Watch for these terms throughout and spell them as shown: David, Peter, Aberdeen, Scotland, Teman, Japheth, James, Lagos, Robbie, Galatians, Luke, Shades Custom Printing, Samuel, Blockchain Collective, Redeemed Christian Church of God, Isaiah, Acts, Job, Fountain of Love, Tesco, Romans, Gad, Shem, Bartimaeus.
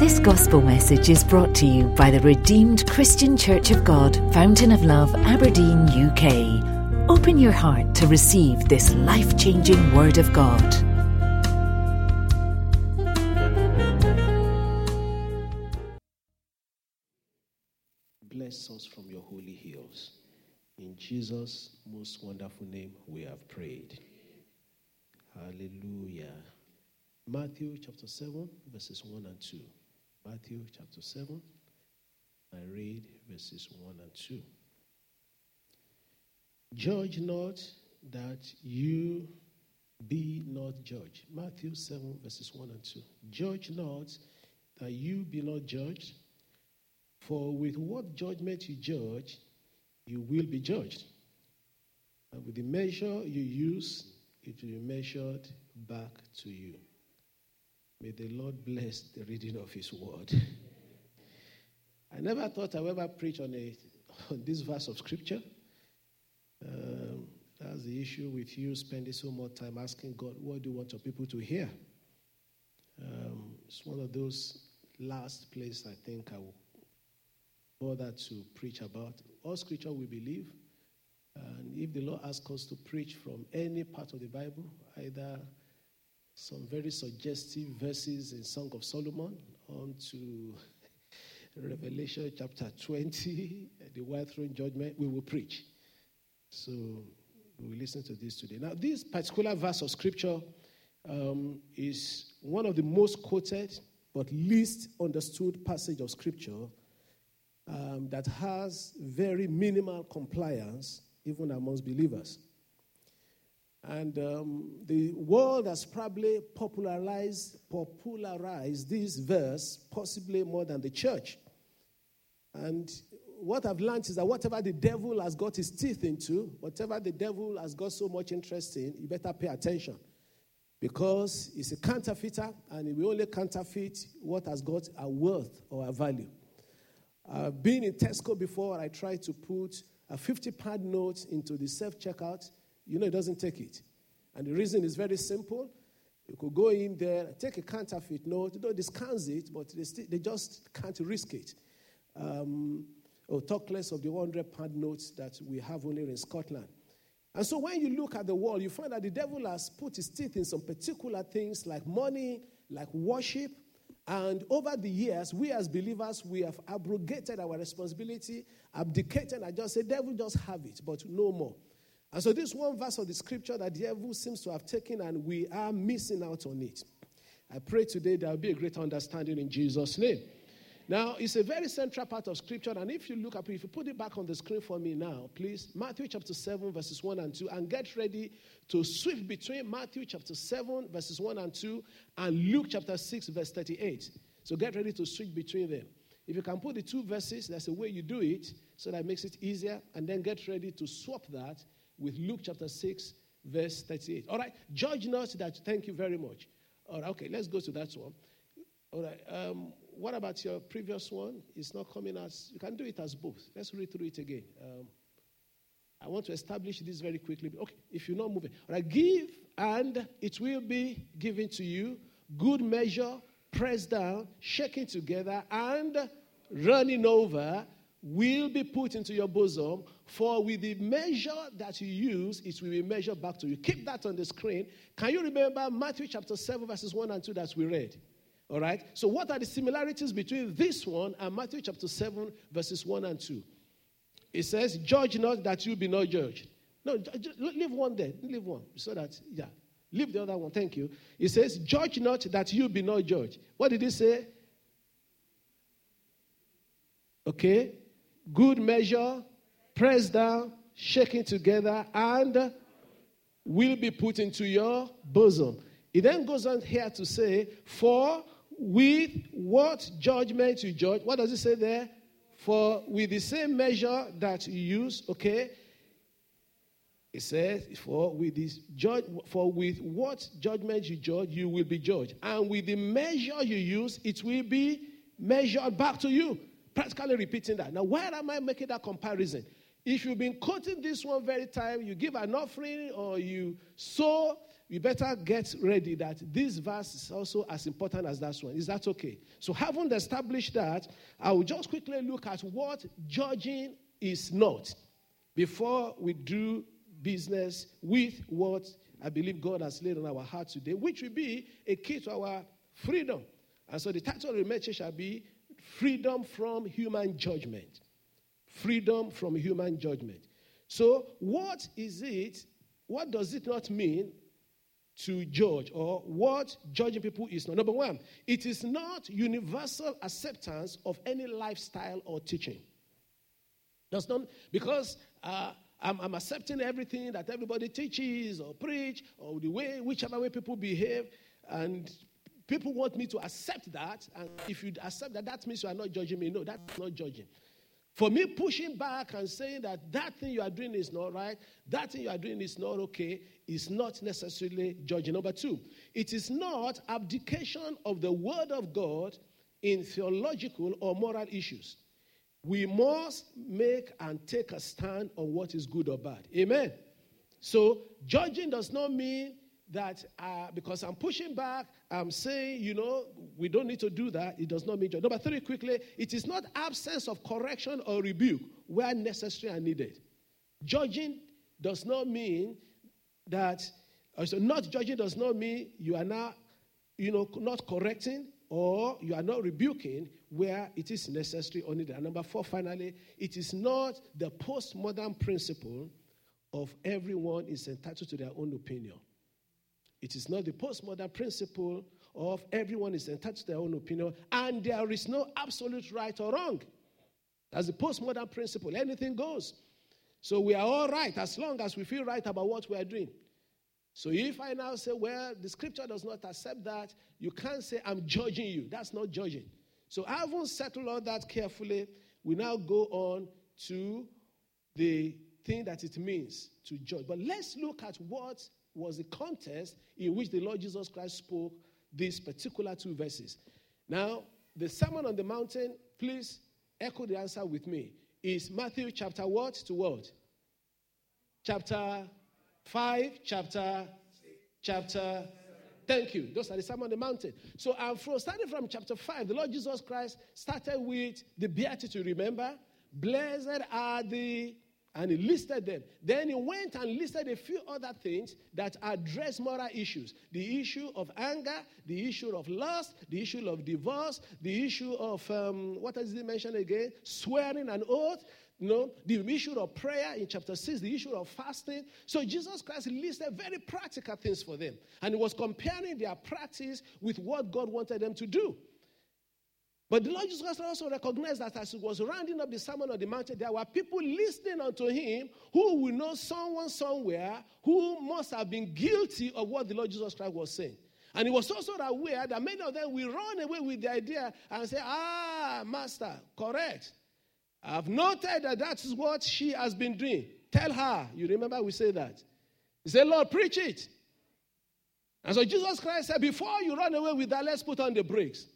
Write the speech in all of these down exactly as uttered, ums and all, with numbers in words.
This gospel message is brought to you by the Redeemed Christian Church of God, Fountain of Love, Aberdeen, U K. Open your heart to receive this life-changing word of God. Bless us from your holy hills. In Jesus' most wonderful name we have prayed. Hallelujah. Matthew chapter seven, verses one and two. Matthew chapter seven, I read verses one and two. Judge not that you be not judged. Matthew seven, verses one and two. Judge not that you be not judged, for with what judgment you judge, you will be judged. And with the measure you use, it will be measured back to you. May the Lord bless the reading of his word. I never thought I would ever preach on, a, on this verse of scripture. Um, that's the issue with you spending so much time asking God, what do you want your people to hear? Um, it's one of those last places I think I will bother to preach about. All scripture we believe. And if the Lord asks us to preach from any part of the Bible, either some very suggestive verses in Song of Solomon on to Revelation chapter twenty, the white throne judgment, we will preach. So we will listen to this today. Now, this particular verse of scripture um, is one of the most quoted but least understood passage of scripture um, that has very minimal compliance even amongst believers. And um, the world has probably popularized, popularized this verse, possibly more than the church. And what I've learned is that whatever the devil has got his teeth into, whatever the devil has got so much interest in, you better pay attention. Because he's a counterfeiter, and he will only counterfeit what has got a worth or a value. Uh, being in Tesco before, I tried to put a fifty pound note into the self-checkout. You know, it doesn't take it. And the reason is very simple. You could go in there, take a counterfeit note. They don't discount it, but they, still, they just can't risk it. Um, or talk less of the one hundred pound notes that we have only in Scotland. And so when you look at the world, you find that the devil has put his teeth in some particular things like money, like worship. And over the years, we as believers, we have abrogated our responsibility, abdicated, and just say, devil, just have it, but no more. And so this one verse of the scripture that the devil seems to have taken, and we are missing out on it. I pray today there will be a greater understanding in Jesus' name. Now, it's a very central part of scripture, and if you look up, if you put it back on the screen for me now, please, Matthew chapter seven, verses one and two, and get ready to switch between Matthew chapter seven, verses one and two, and Luke chapter six, verse thirty-eight. So get ready to switch between them. If you can put the two verses, that's the way you do it, so that makes it easier, and then get ready to swap that with Luke chapter six, verse thirty-eight. All right, judge not that, thank you very much. All right, okay, let's go to that one. All right, um, what about your previous one? It's not coming as, you can do it as both. Let's read through it again. Um, I want to establish this very quickly. Okay, if you're not moving. All right, give and it will be given to you. Good measure, pressed down, shaken together, and running over, will be put into your bosom, for with the measure that you use, it will be measured back to you. Keep that on the screen. Can you remember Matthew chapter seven, verses one and two that we read? All right? So what are the similarities between this one and Matthew chapter seven, verses one and two? It says, judge not that you be not judged. No, leave one there. Leave one. So that, yeah. Leave the other one. Thank you. It says, judge not that you be not judged. What did it say? Okay. Good measure, pressed down, shaken together, and will be put into your bosom. It then goes on here to say, for with what judgment you judge, what does it say there? For with the same measure that you use, okay, it says, for with this judge, for with what judgment you judge, you will be judged. And with the measure you use, it will be measured back to you. Practically repeating that. Now, why am I making that comparison? If you've been quoting this one very time, you give an offering or you sow, you better get ready that this verse is also as important as that one. Is that okay? So having established that, I will just quickly look at what judging is not before we do business with what I believe God has laid on our heart today, which will be a key to our freedom. And so the title of the message shall be Freedom from Human Judgment. Freedom from human judgment. So what is it, what does it not mean to judge, or what judging people is not? Number one, it is not universal acceptance of any lifestyle or teaching. That's not because uh, I'm, I'm accepting everything that everybody teaches or preach or the way, whichever way people behave, and people want me to accept that. And if you accept that, that means you are not judging me. No, that's not judging. For me, pushing back and saying that that thing you are doing is not right, that thing you are doing is not okay, is not necessarily judging. Number two, it is not abdication of the word of God in theological or moral issues. We must make and take a stand on what is good or bad. Amen. So judging does not mean that uh, because I'm pushing back, I'm saying, you know, we don't need to do that. It does not mean judge. Number three, quickly, it is not absence of correction or rebuke where necessary and needed. Judging does not mean that, so not judging does not mean you are not, you know, not correcting or you are not rebuking where it is necessary or needed. And number four, finally, it is not the postmodern principle of everyone is entitled to their own opinion. It is not the postmodern principle of everyone is entitled to their own opinion, and there is no absolute right or wrong. That's the postmodern principle. Anything goes. So we are all right as long as we feel right about what we are doing. So if I now say, well, the scripture does not accept that, you can't say I'm judging you. That's not judging. So I haven't settled all that carefully. We now go on to the thing that it means to judge. But let's look at what was the context in which the Lord Jesus Christ spoke these particular two verses. Now, the Sermon on the Mountain, please echo the answer with me, is Matthew chapter what to what? Chapter five, chapter, chapter, thank you. Those are the Sermon on the Mountain. So, I'm from, starting from chapter five, the Lord Jesus Christ started with the Beatitude, remember? Blessed are the... And he listed them. Then he went and listed a few other things that address moral issues. The issue of anger, the issue of lust, the issue of divorce, the issue of, um, what does he mention again? Swearing an oath. You know, the issue of prayer in chapter six, the issue of fasting. So Jesus Christ listed very practical things for them. And he was comparing their practice with what God wanted them to do. But the Lord Jesus Christ also recognized that as he was rounding up the Sermon on the Mountain, there were people listening unto him who will know someone somewhere who must have been guilty of what the Lord Jesus Christ was saying. And he was also aware that many of them will run away with the idea and say, ah, Master, correct. I've noted that that is what she has been doing. Tell her. You remember we say that. He said, Lord, preach it. And so Jesus Christ said, before you run away with that, let's put on the brakes.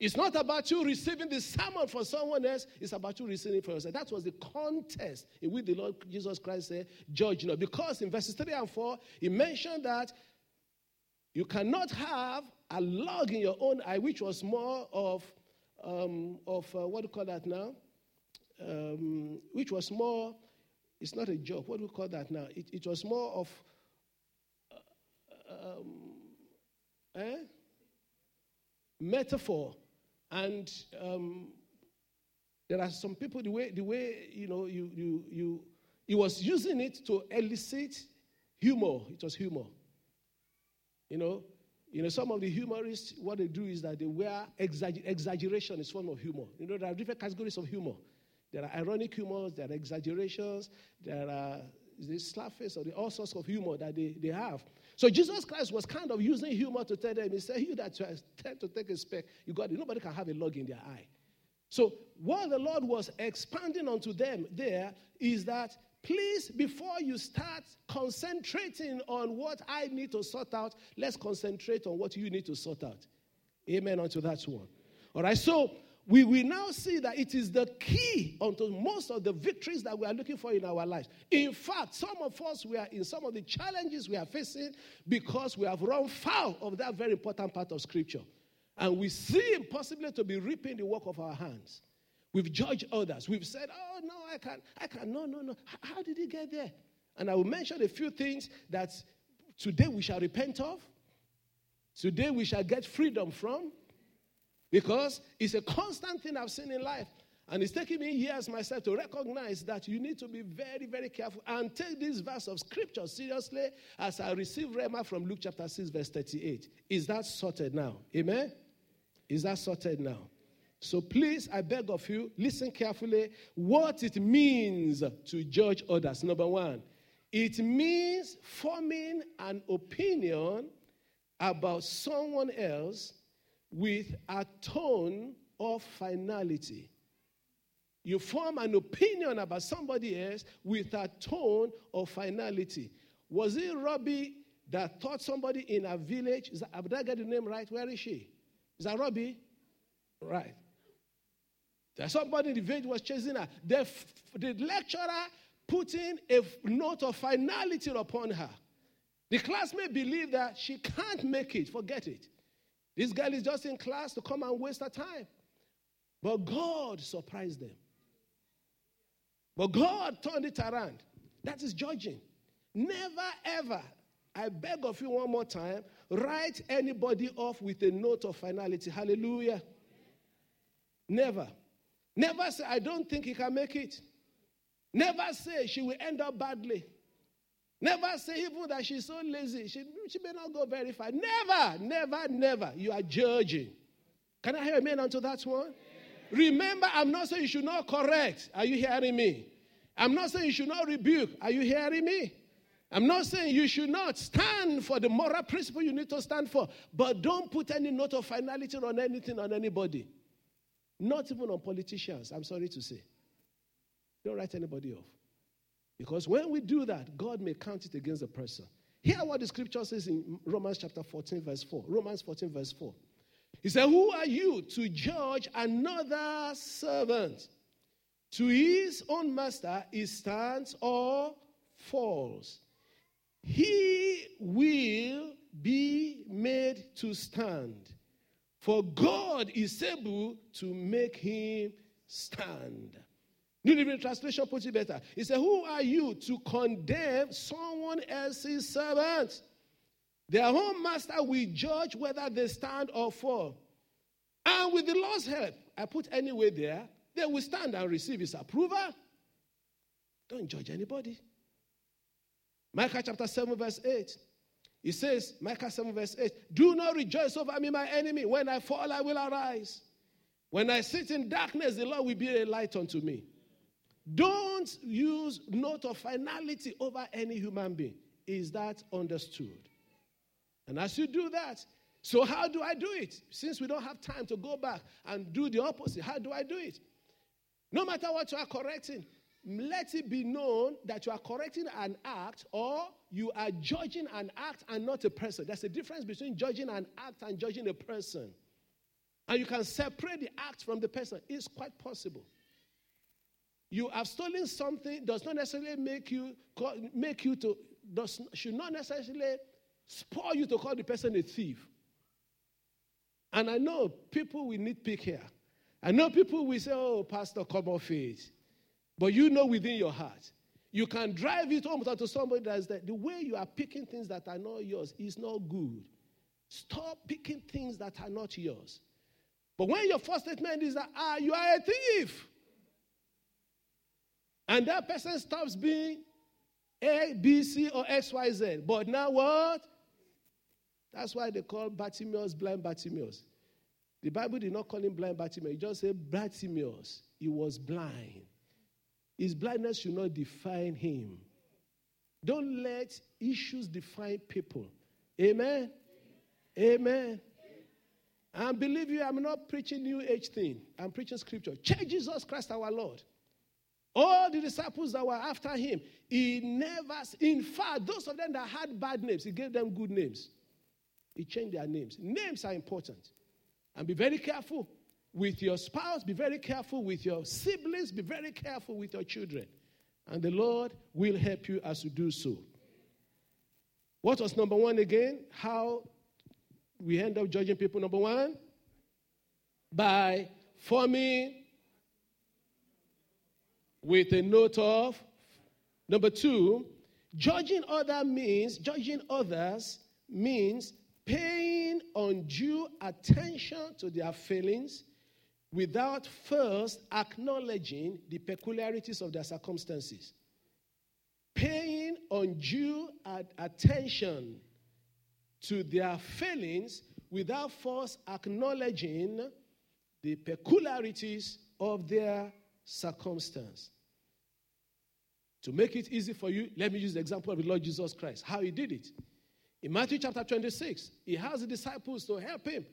It's not about you receiving the sermon for someone else. It's about you receiving it for yourself. That was the context in which the Lord Jesus Christ said, judge not. Because in verses three and four, he mentioned that you cannot have a log in your own eye, which was more of, um, of uh, what do you call that now? Um, which was more, it's not a joke. What do you call that now? It, it was more of, uh, um, eh? metaphor. And um, there are some people, the way, the way you know, you, you, you, he was using it to elicit humor. It was humor. You know, you know, some of the humorists, what they do is that they wear exagger- exaggeration is one of humor. You know, there are different categories of humor. There are ironic humors, there are exaggerations, there are the slap face, or the all sorts of humor that they, they have. So Jesus Christ was kind of using humor to tell them, he said, you that tend to take a speck, you got it. Nobody can have a log in their eye. So what the Lord was expanding onto them there is that, please, before you start concentrating on what I need to sort out, let's concentrate on what you need to sort out. Amen unto that one. All right, so we we now see that it is the key unto most of the victories that we are looking for in our lives. In fact, some of us, we are in some of the challenges we are facing because we have run foul of that very important part of Scripture. And we see impossible to be reaping the work of our hands. We've judged others. We've said, oh, no, I can't. I can't. No, no, no. How did he get there? And I will mention a few things that today we shall repent of. Today we shall get freedom from. Because it's a constant thing I've seen in life. And it's taken me years myself to recognize that you need to be very, very careful and take this verse of Scripture seriously as I receive Rhema from Luke chapter six, verse thirty-eight. Is that sorted now? Amen? Is that sorted now? So please, I beg of you, listen carefully what it means to judge others. Number one, it means forming an opinion about someone else with a tone of finality. You form an opinion about somebody else with a tone of finality. Was it Robbie that thought somebody in a village? Is that, did I get the name right? Where is she? Is that Robbie? Right. That somebody in the village was chasing her. The, the lecturer put in a note of finality upon her. The classmate believed that she can't make it. Forget it. This girl is just in class to come and waste her time. But God surprised them. But God turned it around. That is judging. Never, ever, I beg of you one more time, write anybody off with a note of finality. Hallelujah. Never. Never say, I don't think he can make it. Never say she will end up badly. Never say even that she's so lazy. She, she may not go very far. Never, never, never. You are judging. Can I hear amen unto that one? Yeah. Remember, I'm not saying you should not correct. Are you hearing me? I'm not saying you should not rebuke. Are you hearing me? I'm not saying you should not stand for the moral principle you need to stand for. But don't put any note of finality on anything, on anybody. Not even on politicians, I'm sorry to say. Don't write anybody off. Because when we do that, God may count it against the person. Hear what the Scripture says in Romans chapter fourteen, verse four. Romans fourteen, verse four. He said, who are you to judge another servant? To his own master he stands or falls. He will be made to stand. For God is able to make him stand. New Living Translation puts it better. He said, who are you to condemn someone else's servant? Their own master will judge whether they stand or fall. And with the Lord's help, I put anyway there, they will stand and receive his approval. Don't judge anybody. Micah chapter seven, verse eight. He says, Micah seven, verse eight, do not rejoice over me, my enemy. When I fall, I will arise. When I sit in darkness, the Lord will be a light unto me. Don't use note of finality over any human being. Is that understood? And as you do that, so how do I do it? Since we don't have time to go back and do the opposite, how do I do it? No matter what you are correcting, let it be known that you are correcting an act or you are judging an act and not a person. There's a difference between judging an act and judging a person. And you can separate the act from the person. It's quite possible. You have stolen something does not necessarily make you make you to does should not necessarily spoil you to call the person a thief. And I know people will nitpick here. I know people will say, "Oh, Pastor, come off it," but you know within your heart, you can drive it home to somebody that's that the way you are picking things that are not yours is not good. Stop picking things that are not yours. But when your first statement is that ah, you are a thief. And that person stops being A, B, C, or X, Y, Z. But now what? That's why they call Bartimaeus blind Bartimaeus. The Bible did not call him blind Bartimaeus. It just said Bartimaeus. He was blind. His blindness should not define him. Don't let issues define people. Amen? Amen. And believe you, I'm not preaching new age thing. I'm preaching Scripture. Check Jesus Christ our Lord. All the disciples that were after him, he never, in fact, those of them that had bad names, he gave them good names. He changed their names. Names are important. And be very careful. with your spouse, be very careful with your siblings, be very careful with your children. And the Lord will help you as you do so. What was number one again? How we end up judging people, number one? By forming with a note of. Number two, judging other means, judging others means paying undue attention to their failings without first acknowledging the peculiarities of their circumstances. Paying undue ad- attention to their failings without first acknowledging the peculiarities of their circumstance. To make it easy for you, let me use the example of the Lord Jesus Christ, how he did it. In Matthew chapter twenty-six, he has the disciples to help him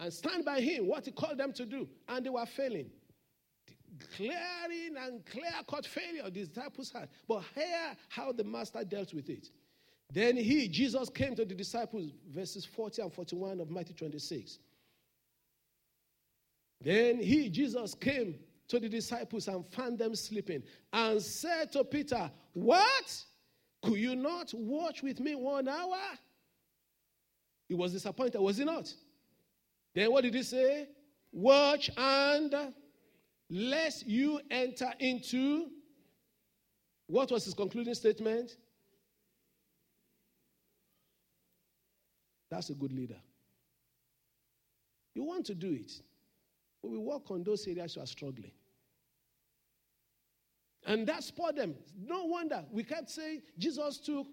and stand by him, what he called them to do, and they were failing. Clearing and clear-cut failure the disciples had. But here, how the master dealt with it. Then he, Jesus, came to the disciples, verses forty and forty-one of Matthew twenty-six. Then he, Jesus, came to the disciples and found them sleeping and said to Peter, "What? Could you not watch with me one hour?" He was disappointed, was he not? Then what did he say? "Watch and lest you enter into," what was his concluding statement? That's a good leader. You want to do it, but we work on those areas you are struggling. And that spoiled them. No wonder. We kept saying Jesus took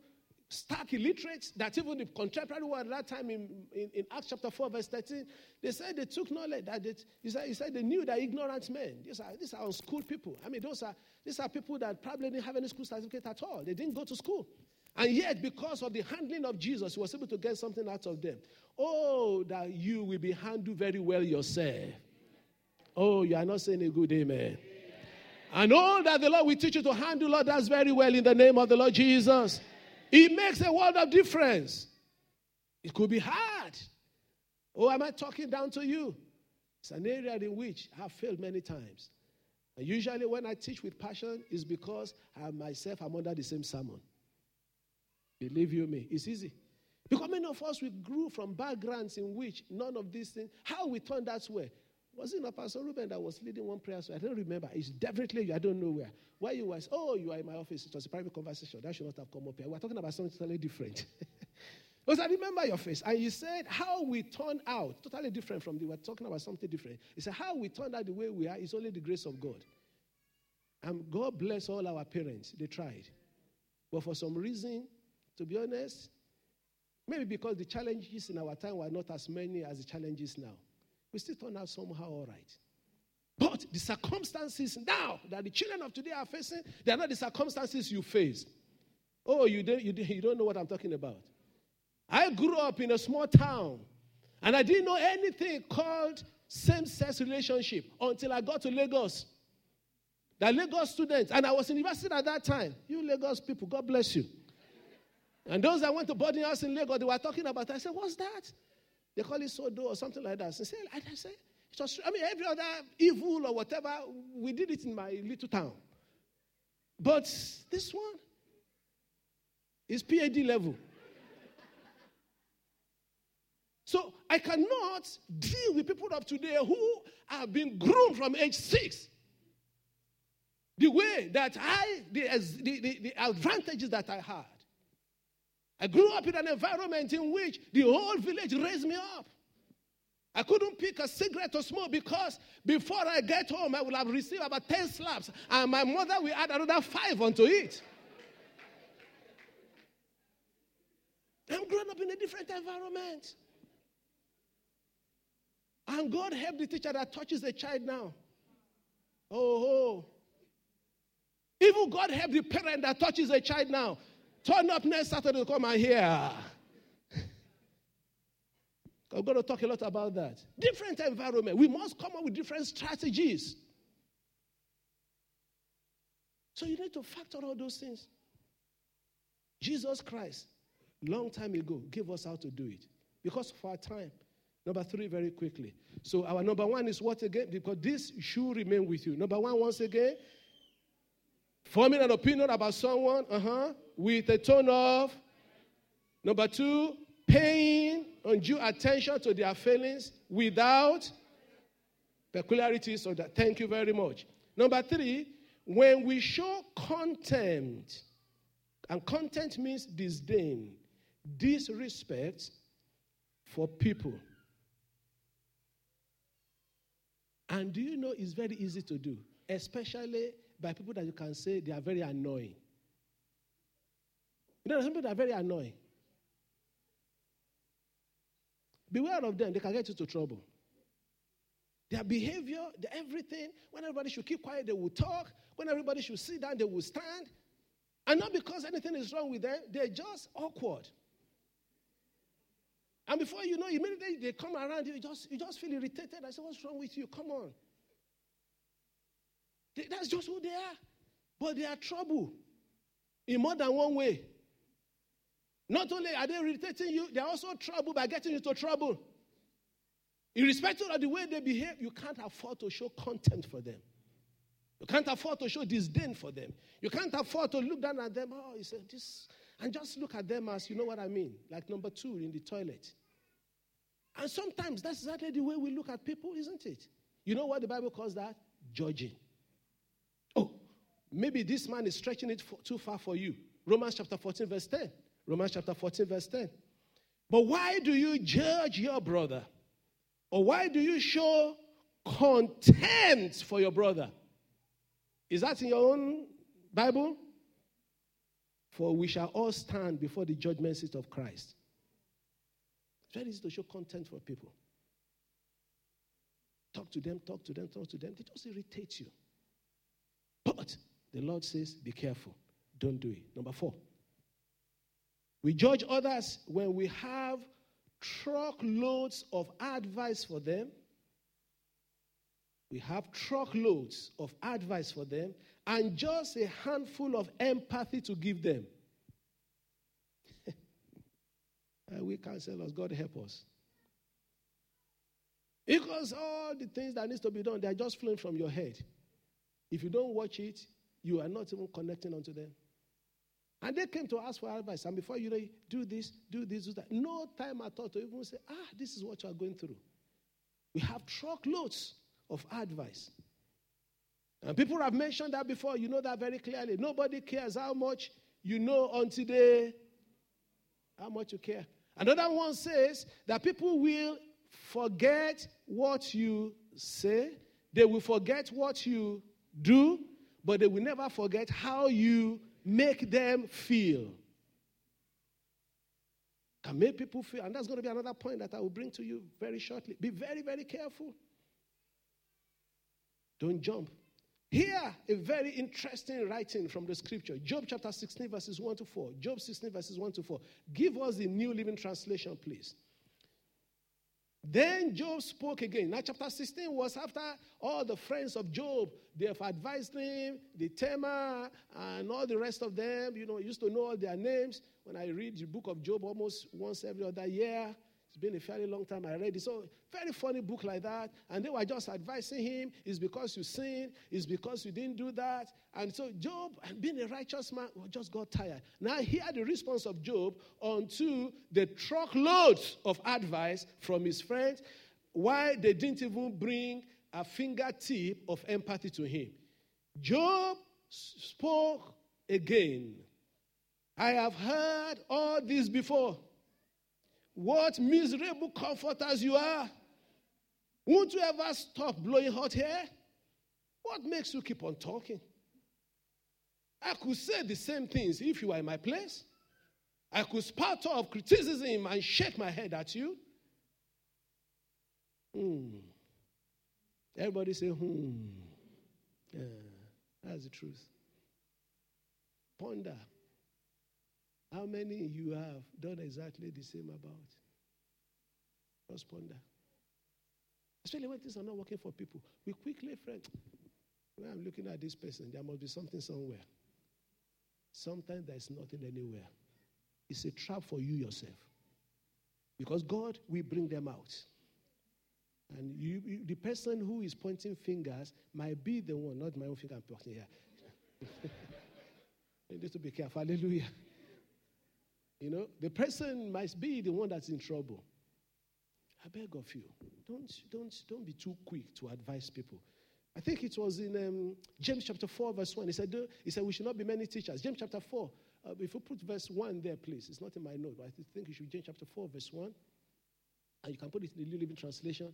stark illiterates, that even the contemporary world at that time in, in, in Acts chapter four, verse thirteen, they said they took knowledge. That they, he, said, he said they knew that ignorant men. These are these are unschooled people. I mean, those are these are people that probably didn't have any school certificate at all. They didn't go to school. And yet, because of the handling of Jesus, he was able to get something out of them. Oh, that you will be handled very well yourself. Oh, you are not saying a good amen. And all that the Lord will teach you to handle, Lord, that's very well in the name of the Lord Jesus. It makes a world of difference. It could be hard. Oh, am I talking down to you? It's an area in which I have failed many times. And usually when I teach with passion, it's because I myself am under the same sermon. Believe you me, it's easy. Because many of us, we grew from backgrounds in which none of these things, how we turned that way. Was it not Pastor Ruben that was leading one prayer? So I don't remember. It's definitely you. I don't know where. Why you was? Oh, you are in my office. It was a private conversation. That should not have come up here. We're talking about something totally different. Because I remember your face. And you said how we turned out, totally different from the, we're talking about something different. You said how we turned out the way we are is only the grace of God. And God bless all our parents. They tried. But for some reason, to be honest, maybe because the challenges in our time were not as many as the challenges now. We still turn out somehow all right. But the circumstances now that the children of today are facing, they are not the circumstances you faced. Oh, you don't, you, you don't know what I'm talking about. I grew up in a small town, and I didn't know anything called same-sex relationship until I got to Lagos. The Lagos students, and I was in university at that time. You Lagos people, God bless you. And those that went to boarding house in Lagos, they were talking about it. I said, "What's that?" They call it sodo or something like that. And say, I say, it was, I mean, every other evil or whatever, we did it in my little town. But this one is P H D level. So I cannot deal with people of today who have been groomed from age six. The way that I, the, the, the, the advantages that I had. I grew up in an environment in which the whole village raised me up. I couldn't pick a cigarette to smoke because before I get home, I will have received about ten slaps, and my mother will add another five onto it. I'm growing up in a different environment. And God help the teacher that touches the child now. Oh, oh. Even God help the parent that touches the child now. Turn up next Saturday to come and hear. I'm going to talk a lot about that. Different environment. We must come up with different strategies. So you need to factor all those things. Jesus Christ, long time ago, gave us how to do it. Because of our time, Number three, very quickly. So our number one is what again? Because this should remain with you. Number one, once again, forming an opinion about someone uh-huh, with a tone of. Number two, paying undue attention to their failings without peculiarities or that. Thank you very much. Number three, when we show contempt, and contempt means disdain, disrespect for people. And do you know it's very easy to do, especially by people that you can say they are very annoying. You know, some people that are very annoying. Beware of them. They can get you into trouble. Their behavior, their everything, when everybody should keep quiet, they will talk. When everybody should sit down, they will stand. And not because anything is wrong with them. They're just awkward. And before you know, immediately they come around you, you just, you just feel irritated. I say, what's wrong with you? Come on. They, that's just who they are. But they are trouble in more than one way. Not only are they irritating you, they are also trouble by getting you into trouble. Irrespective of the way they behave, you can't afford to show contempt for them. You can't afford to show disdain for them. You can't afford to look down at them. Oh, you said this, and just look at them as, you know what I mean, like number two in the toilet. And sometimes that's exactly the way we look at people, isn't it? You know what the Bible calls that? Judging. Oh, maybe this man is stretching it for, too far for you. Romans chapter fourteen, verse ten. Romans chapter fourteen, verse ten. But why do you judge your brother? Or why do you show contempt for your brother? Is that in your own Bible? For we shall all stand before the judgment seat of Christ. It's very easy to show contempt for people. Talk to them, talk to them, talk to them. They just irritate you. But the Lord says, be careful. Don't do it. Number four. We judge others when we have truckloads of advice for them. We have truckloads of advice for them and just a handful of empathy to give them. We counselors, God help us. Because all the things that needs to be done, they are just flowing from your head. If you don't watch it, you are not even connecting onto them. And they came to ask for advice. And before you know, do this, do this, do that. No time at all to even say, ah, this is what you are going through. We have truckloads of advice. And people have mentioned that before. You know that very clearly. Nobody cares how much you know until they, how much you care. Another one says that people will forget what you say. They will forget what you do. But they will never forget how you make them feel. Can make people feel. And that's going to be another point that I will bring to you very shortly. Be very, very careful. Don't jump. Here, a very interesting writing from the scripture. Job chapter sixteen, verses one to four. Job sixteen, verses one to four. Give us the New Living Translation, please. Then Job spoke again. Now, chapter sixteen was after all the friends of Job. They have advised him, the Teman, and all the rest of them. You know, used to know all their names. When I read the book of Job almost once every other year, it's been a fairly long time I read it. So, very funny book like that. And they were just advising him, it's because you sinned, it's because you didn't do that. And so Job, being a righteous man, just got tired. Now, hear the response of Job onto the truckloads of advice from his friends, why they didn't even bring a fingertip of empathy to him. Job spoke again. I have heard all this before. What miserable comforters you are. Won't you ever stop blowing hot air? What makes you keep on talking? I could say the same things if you were in my place. I could spout off criticism and shake my head at you. Hmm. Everybody say, hmm. Yeah, that's the truth. Ponder. How many you have done exactly the same about? Just ponder. Especially when things are not working for people. We quickly, friend, when I'm looking at this person, there must be something somewhere. Sometimes there's nothing anywhere. It's a trap for you yourself. Because God will bring them out. And you, you, the person who is pointing fingers might be the one, not my own finger I'm pointing here. You need to be careful. Hallelujah. You know, the person might be the one that's in trouble. I beg of you, don't don't don't be too quick to advise people. I think it was in um, James chapter four, verse one. He said, he said, we should not be many teachers. James chapter four. Uh, if you put verse one there, please. It's not in my note, but I think you should James chapter four, verse one. And you can put it in the New Living Translation.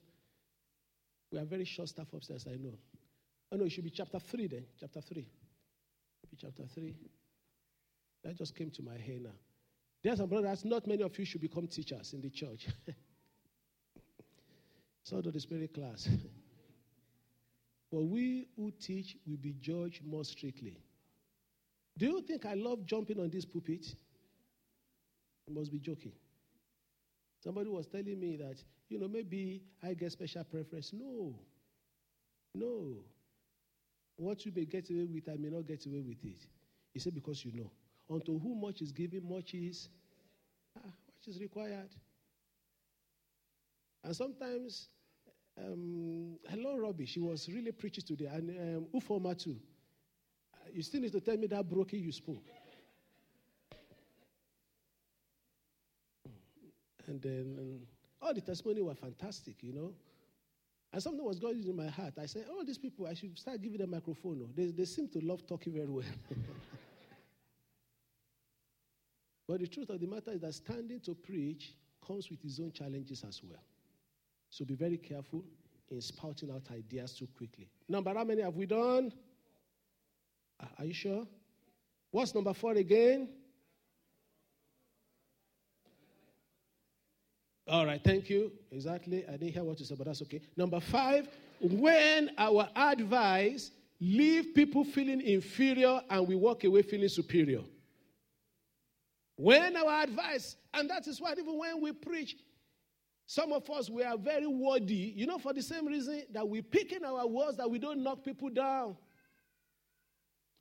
We are very short staff upstairs, I know. Oh, no, it should be chapter three then. Chapter three. Chapter three. That just came to my head now. There's a brother, not many of you should become teachers in the church. So do the spirit class. For we who teach will be judged more strictly. Do you think I love jumping on this pulpit? You must be joking. Somebody was telling me that, you know, maybe I get special preference. No. No. What you may get away with, I may not get away with it. He said, because you know. Unto whom much is given, much is, ah, much is required. And sometimes, um, hello, Robbie, she was really preaching today, and um, Ufoma too. You still need to tell me that brokey you spoke. And then um, all the testimony were fantastic, you know. And something was going in my heart. I said, oh, these people, I should start giving them a microphone. They, they seem to love talking very well. But the truth of the matter is that standing to preach comes with its own challenges as well. So be very careful in spouting out ideas too quickly. Number how many have we done? Are you sure? What's number four again? All right, thank you. Exactly. I didn't hear what you said, but that's okay. Number five, when our advice leaves people feeling inferior and we walk away feeling superior. When our advice, and that is why even when we preach, some of us, we are very wordy. You know, for the same reason that we pick in our words that we don't knock people down.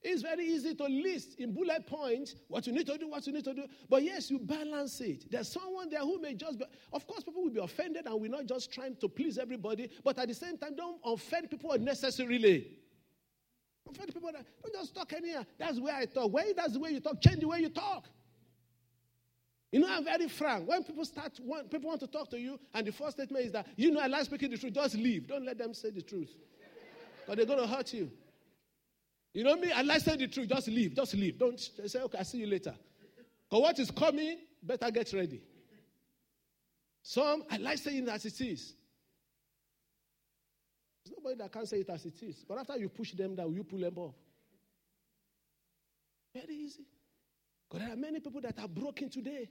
It's very easy to list in bullet points what you need to do, what you need to do. But yes, you balance it. There's someone there who may just be, of course, people will be offended and we're not just trying to please everybody. But at the same time, don't offend people unnecessarily. Offend people. That, don't just talk anywhere. That's the way I talk. When that's the way you talk, change the way you talk. You know, I'm very frank. When people start, want, people want to talk to you, and the first statement is that, you know, I like speaking the truth. Just leave. Don't let them say the truth. Because they're going to hurt you. You know me? I like saying the truth. Just leave. Just leave. Don't say, okay, I'll see you later. Because what is coming, better get ready. Some, I like saying it as it is. There's nobody that can say it as it is. But after you push them down, you pull them up. Very easy. Because there are many people that are broken today.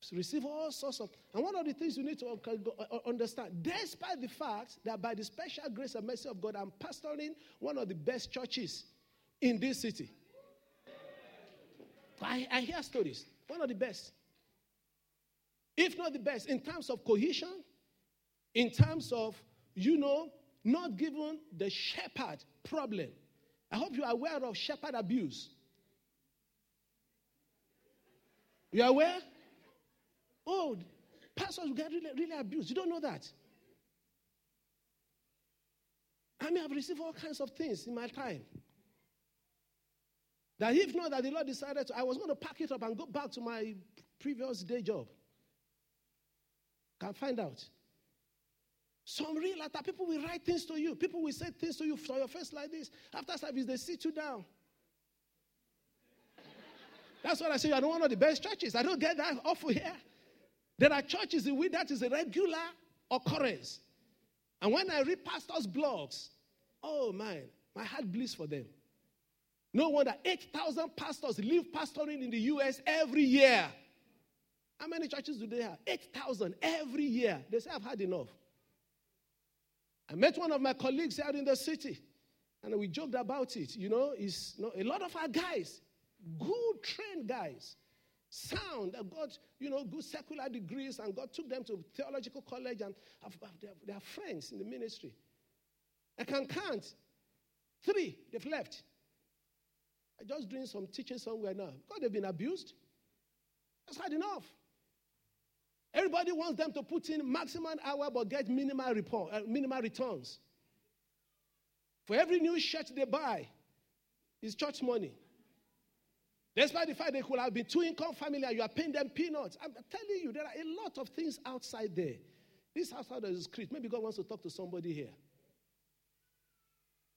So receive all sorts of... And one of the things you need to understand, despite the fact that by the special grace and mercy of God, I'm pastoring one of the best churches in this city. I, I hear stories. One of the best. If not the best, in terms of cohesion, in terms of, you know, not given the shepherd problem. I hope you are aware of shepherd abuse. You are aware? Oh, pastors get really, really abused. You don't know that. I mean, I've received all kinds of things in my time. That if not that the Lord decided to, I was going to pack it up and go back to my previous day job. Can find out. Some real letter, people will write things to you. People will say things to you for your face like this. After service, they sit you down. That's what I say. I don't want one of the best churches. I don't get that awful here. There are churches in which that is a regular occurrence. And when I read pastors' blogs, oh man, my heart bleeds for them. No wonder eight thousand pastors leave pastoring in the U S every year. How many churches do they have? eight thousand every year. They say, I've had enough. I met one of my colleagues out in the city, and we joked about it. You know, it's, you know, a lot of our guys, good trained guys, sound, that got, you know, good secular degrees, and God took them to theological college, and have, have, they, have, they have friends in the ministry. I can count. Three, they've left. I'm just doing some teaching somewhere now. God, they've been abused. That's hard enough. Everybody wants them to put in maximum hour but get minimal report, uh, minimal returns. For every new shirt they buy, is church money. Despite the fact they could have been two-income family and you are paying them peanuts. I'm telling you, there are a lot of things outside there. This outside is creed. Maybe God wants to talk to somebody here.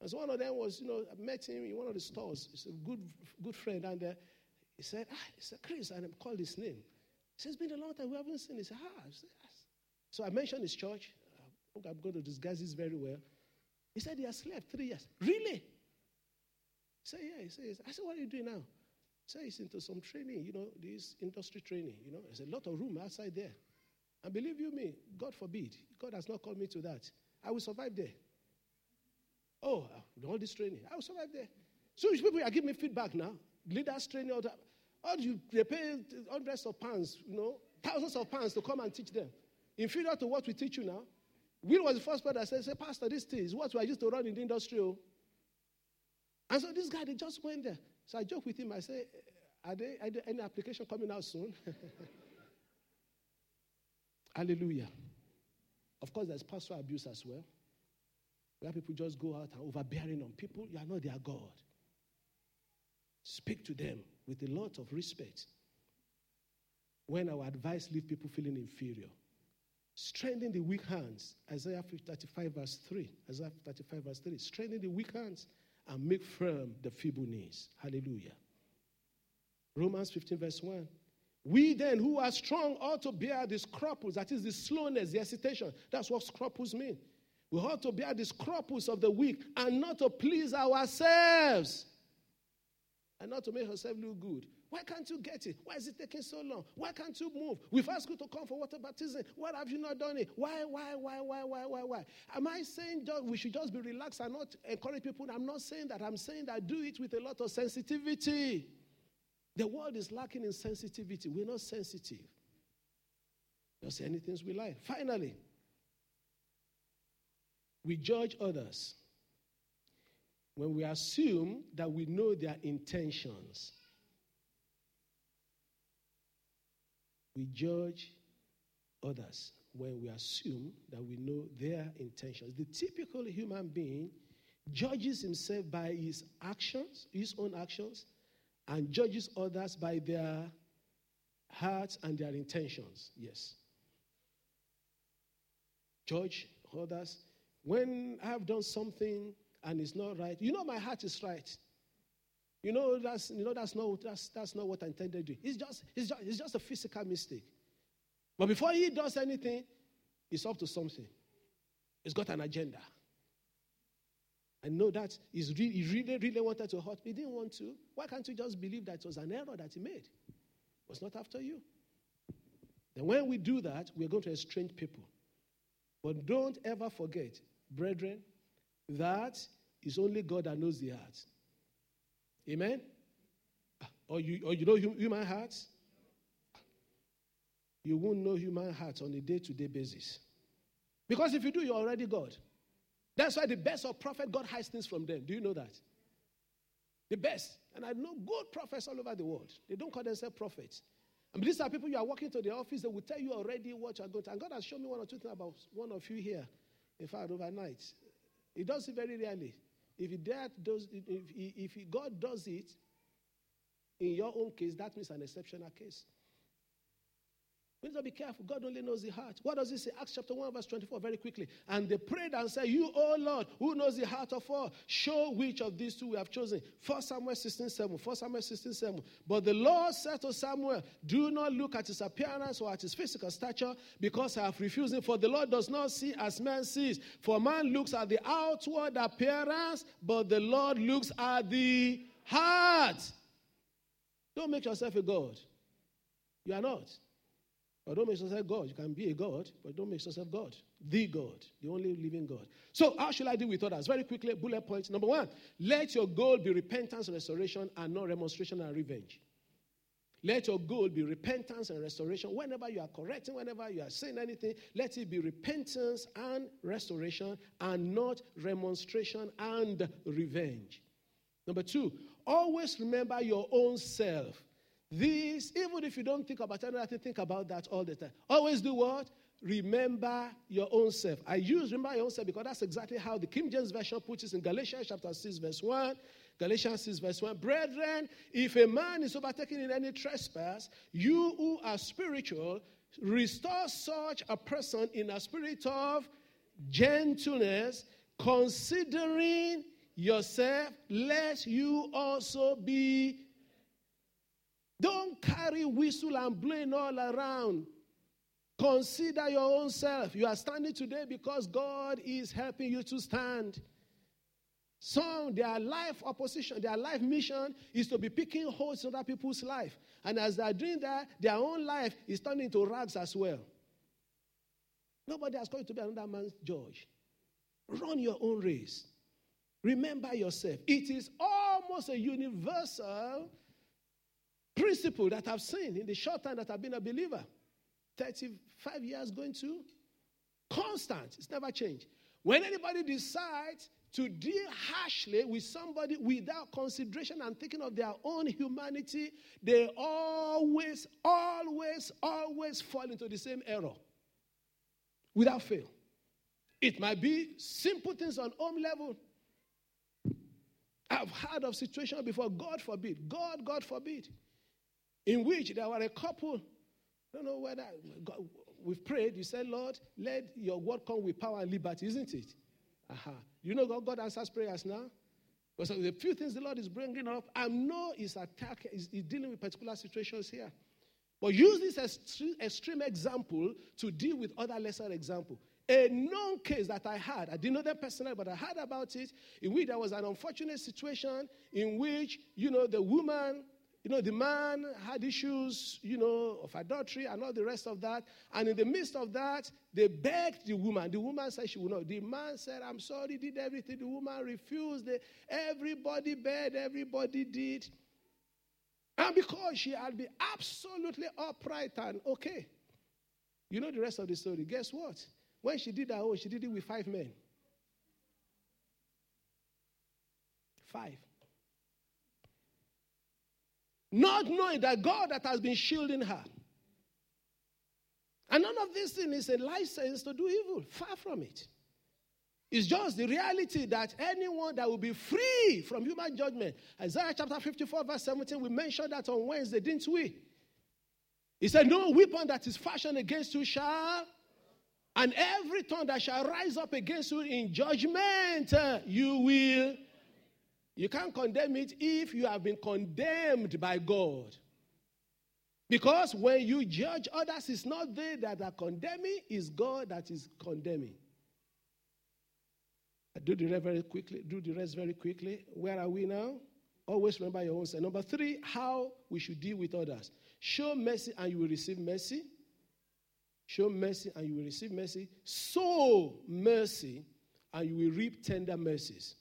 And so one of them was, you know, I met him in one of the stores. He's a good good friend. And uh, he said, ah, it's a Chris. And I called his name. He said, it's been a long time. We haven't seen. He said, ah. I said, yes. So I mentioned his church. I think I'm going to disguise this very well. He said, he has slept three years. Really? He said, yeah. He said, yes. I said, what are you doing now? He said, he's into some training, you know, this industry training. You know, there's a lot of room outside there. And believe you me, God forbid. God has not called me to that. I will survive there. Oh, all this training. I will survive there. So people are giving me feedback now. Leaders training, all that. All you, they pay hundreds of pounds, you know, thousands of pounds to come and teach them. Inferior to what we teach you now. Will was the first brother that said, say, Pastor, this thing is what we used to run in the industry. And so this guy, they just went there. So I joke with him. I say, are there, are there any application coming out soon? Hallelujah. Of course, there's pastoral abuse as well. Where people just go out and overbearing on people. You are not their God. Speak to them with a lot of respect. When our advice leaves people feeling inferior. Strengthen the weak hands. Isaiah thirty-five verse three. Isaiah thirty-five verse three. Strengthen the weak hands and make firm the feeble knees. Hallelujah. Romans fifteen verse one. We then who are strong ought to bear the scruples. That is the slowness, the hesitation. That's what scruples mean. We ought to bear the scruples of the weak and not to please ourselves and not to make ourselves look good. Why can't you get it? Why is it taking so long? Why can't you move? We've asked you to come for water baptism. Why have you not done it? Why, why, why, why, why, why, why? Am I saying we should just be relaxed and not encourage people? I'm not saying that. I'm saying that do it with a lot of sensitivity. The world is lacking in sensitivity. We're not sensitive. Just say anything we like. Finally, we judge others when we assume that we know their intentions. We judge others when we assume that we know their intentions. The typical human being judges himself by his actions, his own actions, and judges others by their hearts and their intentions. Yes. Judge others. When I have done something and it's not right, you know my heart is right. You know that's you know that's not that's that's not what I intended to do. It's just it's just it's just a physical mistake. But before he does anything, it's up to something. It's got an agenda. I know that he's re- he really really wanted to hurt me. He didn't want to. Why can't you just believe that it was an error that he made? It was not after you. Then when we do that, we're going to estrange people. But don't ever forget, brethren, that is only God that knows the heart. Amen? Or you, or you know human hearts? You won't know human hearts on a day-to-day basis. Because if you do, you're already God. That's why the best of prophets, God hides things from them. Do you know that? The best. And I know good prophets all over the world. They don't call themselves prophets. I mean, these are people you are walking to the office, they will tell you already what you are going to. And God has shown me one or two things about one of you here, in fact, overnight. He does it very rarely. If, he does, if, he, if he, God does it, in your own case, that means an exceptional case. We need to be careful. God only knows the heart. What does he say? Acts chapter one, verse twenty-four, very quickly. And they prayed and said, you, O Lord, who knows the heart of all, show which of these two we have chosen. First Samuel sixteen seven. First Samuel sixteen seven. But the Lord said to Samuel, do not look at his appearance or at his physical stature, because I have refused him. For the Lord does not see as man sees. For man looks at the outward appearance, but the Lord looks at the heart. Don't make yourself a God. You are not. But don't make yourself God. You can be a God, but don't make yourself God. The God, the only living God. So how should I deal with others? Very quickly, bullet points. Number one, let your goal be repentance, restoration, and not remonstration and revenge. Let your goal be repentance and restoration. Whenever you are correcting, whenever you are saying anything, let it be repentance and restoration and not remonstration and revenge. Number two, always remember your own self. This, even if you don't think about it, think about that all the time. Always do what? Remember your own self. I use remember your own self because that's exactly how the King James Version puts it in Galatians chapter six, verse one. Galatians six, verse one. Brethren, if a man is overtaken in any trespass, you who are spiritual, restore such a person in a spirit of gentleness, considering yourself, lest you also be. Don't carry whistle and blowing all around. Consider your own self. You are standing today because God is helping you to stand. Some, their life opposition, their life mission is to be picking holes in other people's life. And as they are doing that, their own life is turning into rags as well. Nobody has called you to be another man's judge. Run your own race. Remember yourself. It is almost a universal principle that I've seen in the short time that I've been a believer. thirty-five years going to. Constant. It's never changed. When anybody decides to deal harshly with somebody without consideration and thinking of their own humanity, they always, always, always fall into the same error. Without fail. It might be simple things on home level. I've heard of situations before, God forbid, God, God forbid, in which there were a couple, I don't know whether, God, we've prayed, you said, Lord, let your word come with power and liberty, isn't it? Aha. You know God, God answers prayers now? But so the few things the Lord is bringing up, I know he's attacking, he's, he's dealing with particular situations here. But use this extreme, extreme example to deal with other lesser examples. A known case that I had, I didn't know them personally, but I heard about it, in which there was an unfortunate situation in which, you know, the woman, you know, the man had issues, you know, of adultery and all the rest of that. And in the midst of that, they begged the woman. The woman said she would not. The man said, I'm sorry, did everything. The woman refused. They, everybody begged, everybody did. And because she had been absolutely upright and okay. You know the rest of the story. Guess what? When she did her own, she did it with five men. Five. Not knowing that God that has been shielding her. And none of this thing is a license to do evil. Far from it. It's just the reality that anyone that will be free from human judgment. Isaiah chapter fifty-four verse seventeen, we mentioned that on Wednesday, didn't we? He said, no weapon that is fashioned against you shall... And every tongue that shall rise up against you in judgment, uh, you will. You can't condemn it if you have been condemned by God. Because when you judge others, it's not they that are condemning, it's God that is condemning. I do the rest very quickly. Do the rest very quickly. Where are we now? Always remember your own self. Number three, how we should deal with others. Show mercy and you will receive mercy. Show mercy and you will receive mercy. Sow mercy and you will reap tender mercies.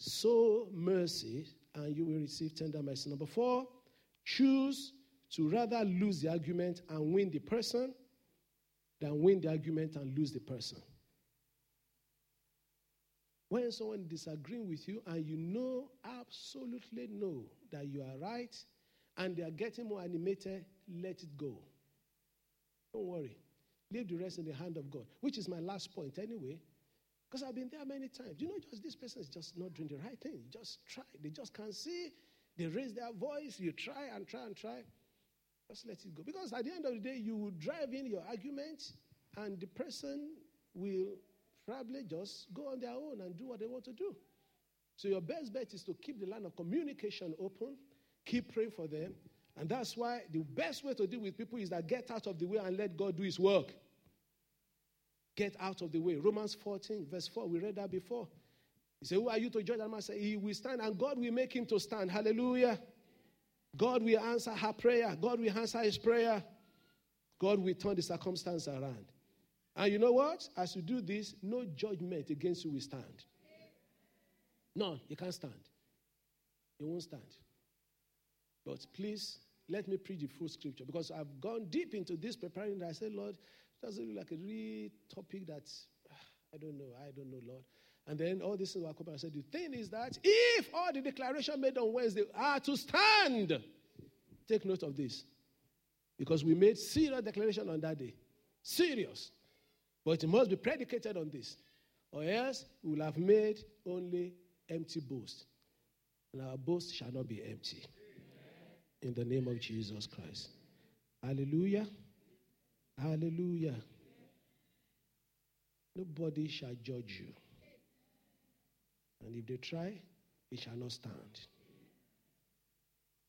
Sow mercy and you will receive tender mercy. Number four, choose to rather lose the argument and win the person than win the argument and lose the person. When someone is disagreeing with you and you know, absolutely know that you are right and they are getting more animated, let it go. Don't worry. Leave the rest in the hand of God, which is my last point anyway, because I've been there many times. You know, just this person is just not doing the right thing. You just try. They just can't see. They raise their voice. You try and try and try. Just let it go. Because at the end of the day, you will drive in your argument, and the person will probably just go on their own and do what they want to do. So your best bet is to keep the line of communication open, keep praying for them. And that's why the best way to deal with people is that get out of the way and let God do his work. Get out of the way. Romans fourteen, verse four, we read that before. He said, who are you to judge? And I said, he will stand, and God will make him to stand. Hallelujah. God will answer her prayer. God will answer his prayer. God will turn the circumstance around. And you know what? As you do this, no judgment against you will stand. No, you can't stand. You won't stand. But please, let me preach the full scripture, because I've gone deep into this preparing, and I said, Lord, it doesn't look like a real topic that, I don't know, I don't know, Lord. And then all this is what I said. The thing is that if all the declaration made on Wednesday are to stand, take note of this. Because we made serious declaration on that day. Serious. But it must be predicated on this. Or else we will have made only empty boast. And our boast shall not be empty. In the name of Jesus Christ. Hallelujah. Hallelujah. Nobody shall judge you. And if they try, it shall not stand.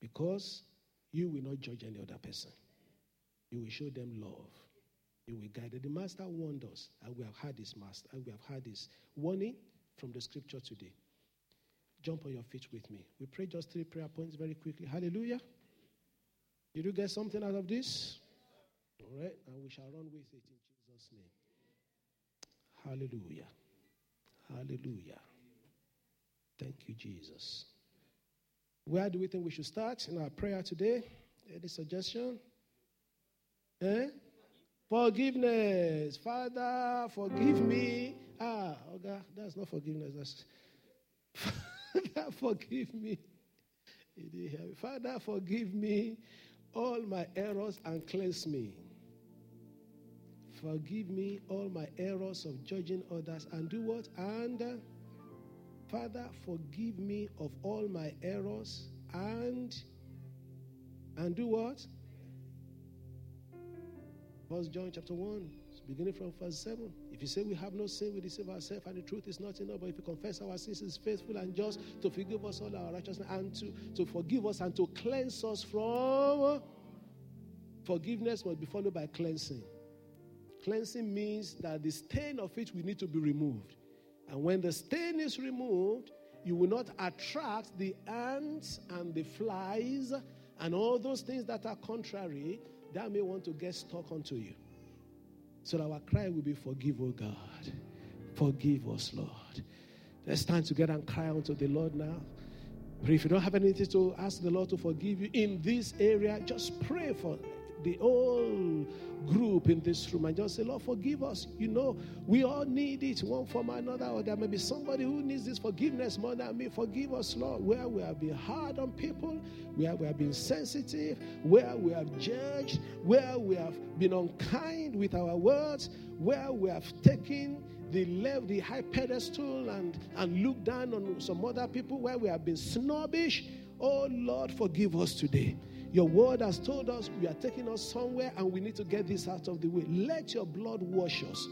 Because you will not judge any other person. You will show them love. You will guide them. The master warned us, and we have had this master, and we have had this warning from the scripture today. Jump on your feet with me. We pray just three prayer points very quickly. Hallelujah. Did you get something out of this? All right, and we shall run with it in Jesus' name. Hallelujah. Hallelujah. Thank you, Jesus. Where do we think we should start in our prayer today? Any suggestion? Eh? Forgiveness. Father, forgive me. Ah, oh God, that's not forgiveness. That's Father, forgive me. Father, forgive me all my errors and cleanse me. Forgive me all my errors of judging others and do what? And uh, Father, forgive me of all my errors and and do what? First John chapter one, beginning from verse seven. If you say we have no sin, we deceive ourselves, and the truth is not in us. But if we confess our sins, He is faithful and just to forgive us all our righteousness and to, to forgive us and to cleanse us from. Forgiveness must be followed by cleansing. Cleansing means that the stain of it will need to be removed. And when the stain is removed, you will not attract the ants and the flies and all those things that are contrary that may want to get stuck onto you. So our cry will be, forgive, O God. Forgive us, Lord. Let's stand together and cry unto the Lord now. But if you don't have anything to ask the Lord to forgive you in this area, just pray for the whole group in this room and just say, Lord, forgive us. You know, we all need it, one form or another, or there may be somebody who needs this forgiveness more than me. Forgive us, Lord, where we have been hard on people, where we have been sensitive, where we have judged, where we have been unkind with our words, where we have taken the left, the high pedestal and, and looked down on some other people, where we have been snobbish. Oh, Lord, forgive us today. Your word has told us you are taking us somewhere and we need to get this out of the way. Let your blood wash us.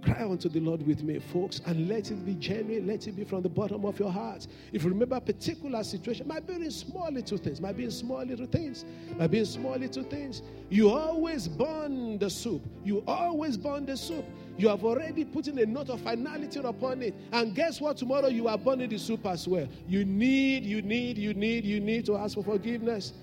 Cry unto the Lord with me, folks, and let it be genuine. Let it be from the bottom of your heart. If you remember a particular situation, might be in small little things, might be in small little things, might be in small little things. You always burn the soup. You always burn the soup. You have already put in a note of finality upon it. And guess what? Tomorrow you are burning the soup as well. You need, you need, you need, you need to ask for forgiveness.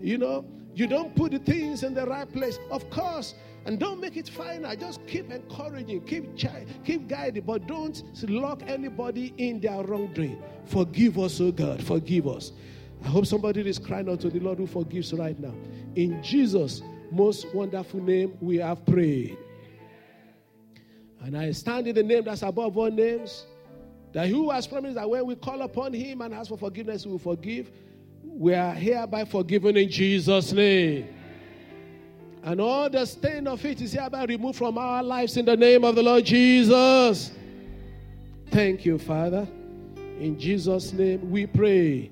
You know, you don't put the things in the right place, of course, and don't make it final. Just keep encouraging, keep chi- keep guiding, but don't lock anybody in their wrongdoing. Forgive us, oh God, forgive us. I hope somebody is crying out to the Lord who forgives right now. In Jesus' most wonderful name, we have prayed. And I stand in the name that's above all names, that who has promised that when we call upon Him and ask for forgiveness, He will forgive. We are hereby forgiven in Jesus' name. And all the stain of it is hereby removed from our lives in the name of the Lord Jesus. Thank you, Father. In Jesus' name we pray.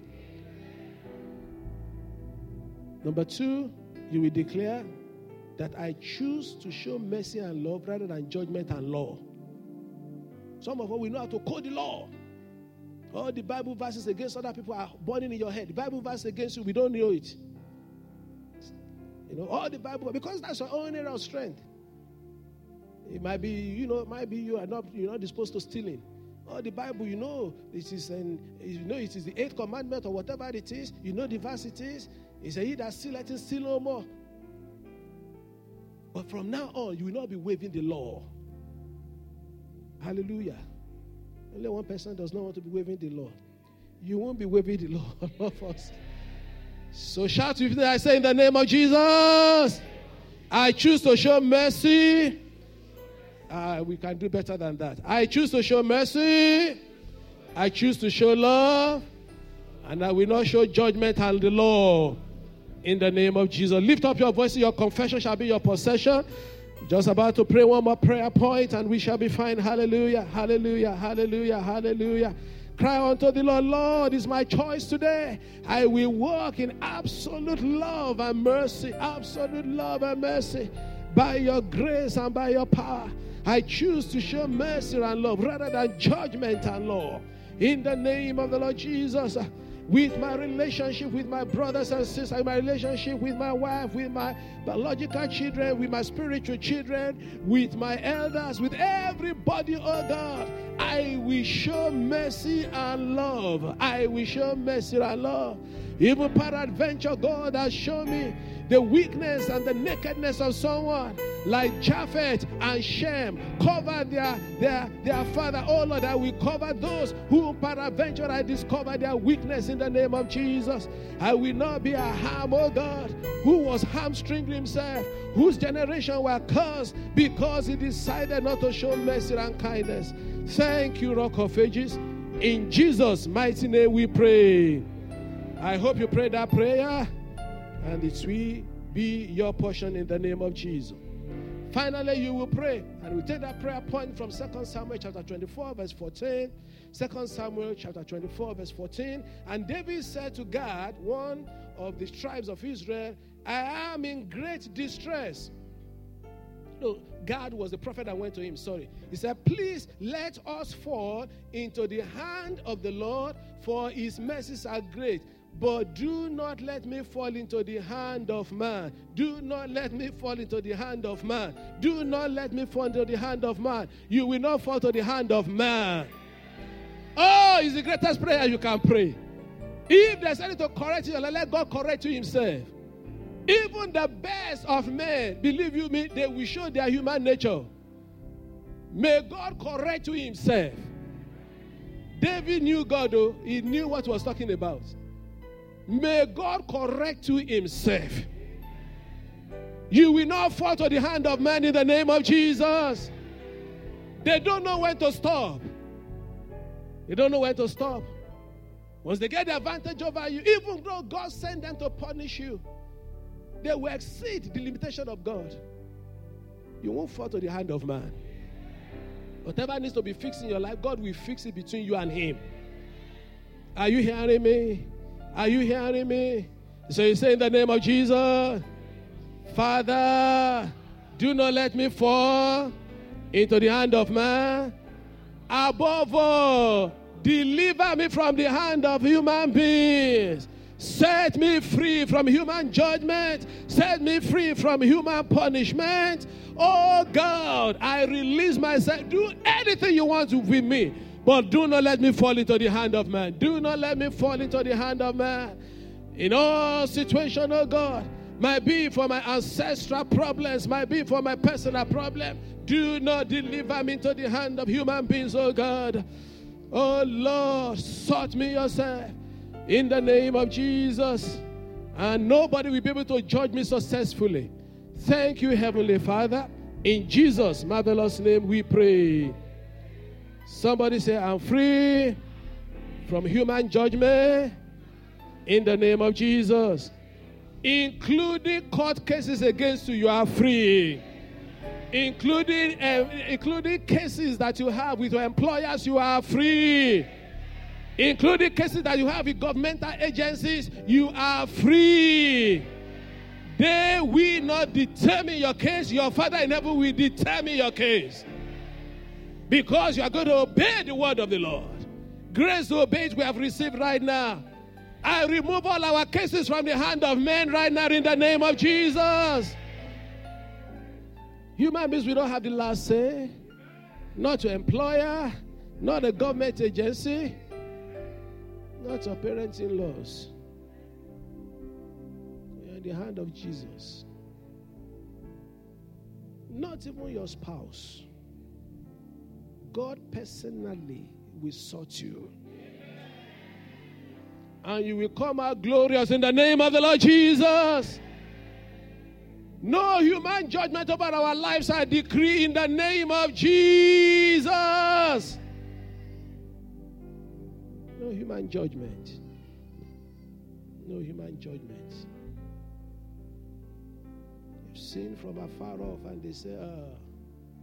Number two, you will declare that I choose to show mercy and love rather than judgment and law. Some of us, we know how to code the law. All the Bible verses against other people are burning in your head. The Bible verses against you, we don't know it. You know, all the Bible, because that's your own area of strength. It might be, you know, it might be you are not, you're not disposed to stealing. All the Bible, you know, it is an, you know, it is the eighth commandment or whatever it is. You know the verse it is. It says, "He that stealeth, steal no more." But from now on, you will not be waiving the law. Hallelujah. Only one person does not want to be waving the law. You won't be waving the law, all of us. So shout with me, I say, in the name of Jesus, I choose to show mercy Uh, we can do better than that. I choose to show mercy. I choose to show love. And I will not show judgment and the law. In the name of Jesus. Lift up your voice. Your confession shall be your possession. Just about to pray one more prayer point and we shall be fine. Hallelujah, hallelujah, hallelujah, hallelujah. Cry unto the Lord, Lord, is my choice today. I will walk in absolute love and mercy, absolute love and mercy. By your grace and by your power, I choose to show mercy and love rather than judgment and law. In the name of the Lord Jesus, with my relationship with my brothers and sisters, my relationship with my wife, with my biological children, with my spiritual children, with my elders, with everybody, oh God, I will show mercy and love. I will show mercy and love. Even peradventure, God has shown me the weakness and the nakedness of someone like Japheth and Shem cover their, their, their father. Oh Lord, I will cover those who peradventure I discover their weakness in the name of Jesus. I will not be a harm, oh God, who was hamstringed himself, whose generation were cursed because he decided not to show mercy and kindness. Thank you, Rock of Ages. In Jesus' mighty name we pray. I hope you prayed that prayer. And it will be your portion in the name of Jesus. Finally, you will pray. And we take that prayer point from Second Samuel chapter twenty-four, verse fourteen. Second Samuel chapter twenty-four, verse fourteen. And David said to Gad, one of the tribes of Israel, I am in great distress. No, Gad was the prophet that went to him, sorry. He said, please let us fall into the hand of the Lord, for his mercies are great. But do not let me fall into the hand of man. Do not let me fall into the hand of man. Do not let me fall into the hand of man. You will not fall to the hand of man. Oh, it's the greatest prayer you can pray. If there's anything to correct you, let God correct you himself. Even the best of men, believe you me, they will show their human nature. May God correct you himself. David knew God, though. He knew what he was talking about. May God correct you himself. You will not fall to the hand of man in the name of Jesus. They don't know when to stop. They don't know when to stop. Once they get the advantage over you, even though God sent them to punish you, they will exceed the limitation of God. You won't fall to the hand of man. Whatever needs to be fixed in your life, God will fix it between you and him. Are you hearing me? Are you hearing me? So you say in the name of Jesus, Father, do not let me fall into the hand of man. Above all, deliver me from the hand of human beings. Set me free from human judgment. Set me free from human punishment. Oh God, I release myself. Do anything you want with me. But do not let me fall into the hand of man. Do not let me fall into the hand of man. In all situations, oh God, might be for my ancestral problems, might be for my personal problem. Do not deliver me into the hand of human beings, oh God. Oh Lord, sort me yourself in the name of Jesus. And nobody will be able to judge me successfully. Thank you, Heavenly Father. In Jesus' marvelous name we pray. Somebody say, I'm free from human judgment in the name of Jesus. Including court cases against you, you are free. Including, uh, including cases that you have with your employers, you are free. Including cases that you have with governmental agencies, you are free. They will not determine your case. Your Father in heaven will determine your case. Because you are going to obey the word of the Lord. Grace to obey it we have received right now. I remove all our cases from the hand of men right now in the name of Jesus. Human beings, we don't have the last say. Not your employer, not a government agency, not your parents in laws. In the hand of Jesus. Not even your spouse. God personally will sort you. And you will come out glorious in the name of the Lord Jesus. No human judgment over our lives, I decree in the name of Jesus. No human judgment. No human judgment. They've seen from afar off and they say, oh.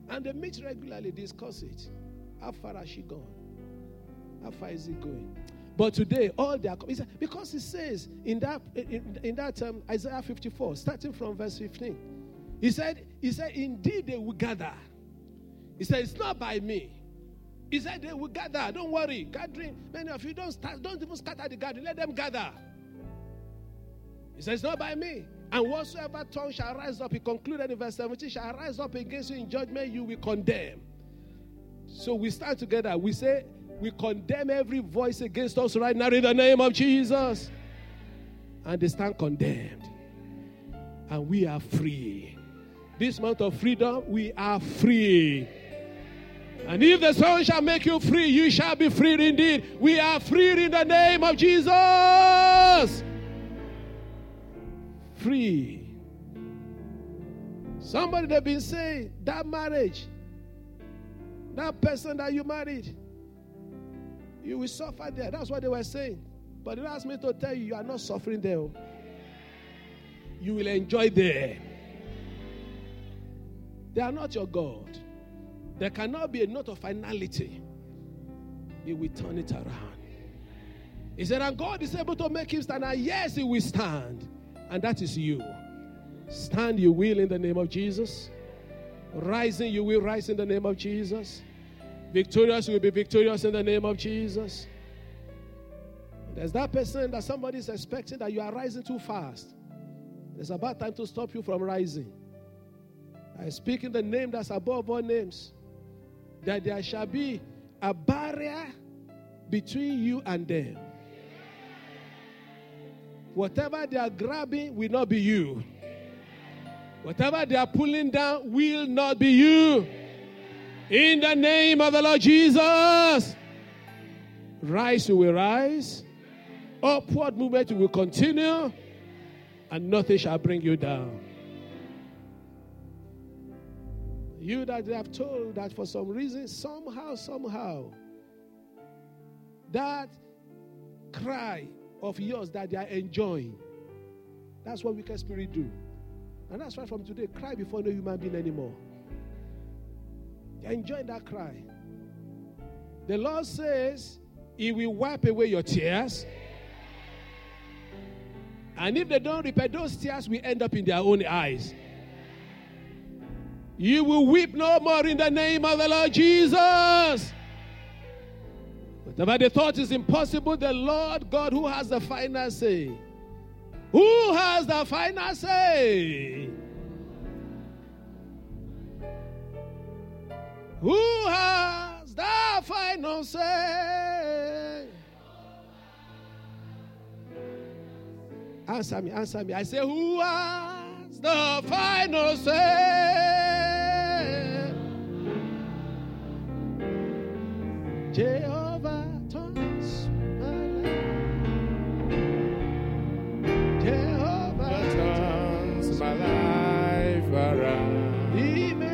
And they meet regularly, discuss it. How far has she gone? How far is it going? But today, all they are because he says in that in, in that um, Isaiah fifty-four, starting from verse fifteen, he said, he said, indeed they will gather. He said, it's not by me. He said they will gather. Don't worry, gathering. Many of you don't start, don't even scatter the gathering. Let them gather. He said, it's not by me. And whatsoever tongue shall rise up, he concluded in verse seventeen, shall rise up against you in judgment, you will condemn. So we stand together. We say, we condemn every voice against us right now in the name of Jesus. And they stand condemned. And we are free. This month of freedom, we are free. And if the Son shall make you free, you shall be free indeed. We are free in the name of Jesus. Free. Somebody they've been saying, that marriage, that person that you married, you will suffer there. That's what they were saying. But it asked me to tell you, you are not suffering there. You will enjoy there. They are not your God. There cannot be a note of finality. He will turn it around. He said, and God is able to make him stand. And yes, he will stand. And that is you. Stand you will in the name of Jesus. Rising you will rise in the name of Jesus. Victorious will be victorious in the name of Jesus. There's that person that somebody is expecting that you are rising too fast. It's about time to stop you from rising. I speak in the name that's above all names. That there shall be a barrier between you and them. Whatever they are grabbing will not be you. Whatever they are pulling down will not be you. In the name of the Lord Jesus. Rise, you will rise. Upward movement will continue. And nothing shall bring you down. You that they have told that for some reason, somehow, somehow, that cry of yours that they are enjoying, that's what wicked spirit do. And that's why from today, cry before no human being anymore. Enjoy that cry. The Lord says he will wipe away your tears. And if they don't repent, those tears will end up in their own eyes. You will weep no more in the name of the Lord Jesus. Whatever they thought is impossible, the Lord God who has the final say. Who has the final say? Who has the final say? Answer me, answer me. I say, who has the final say? Jehovah turns my life. Jehovah turns my life around. He makes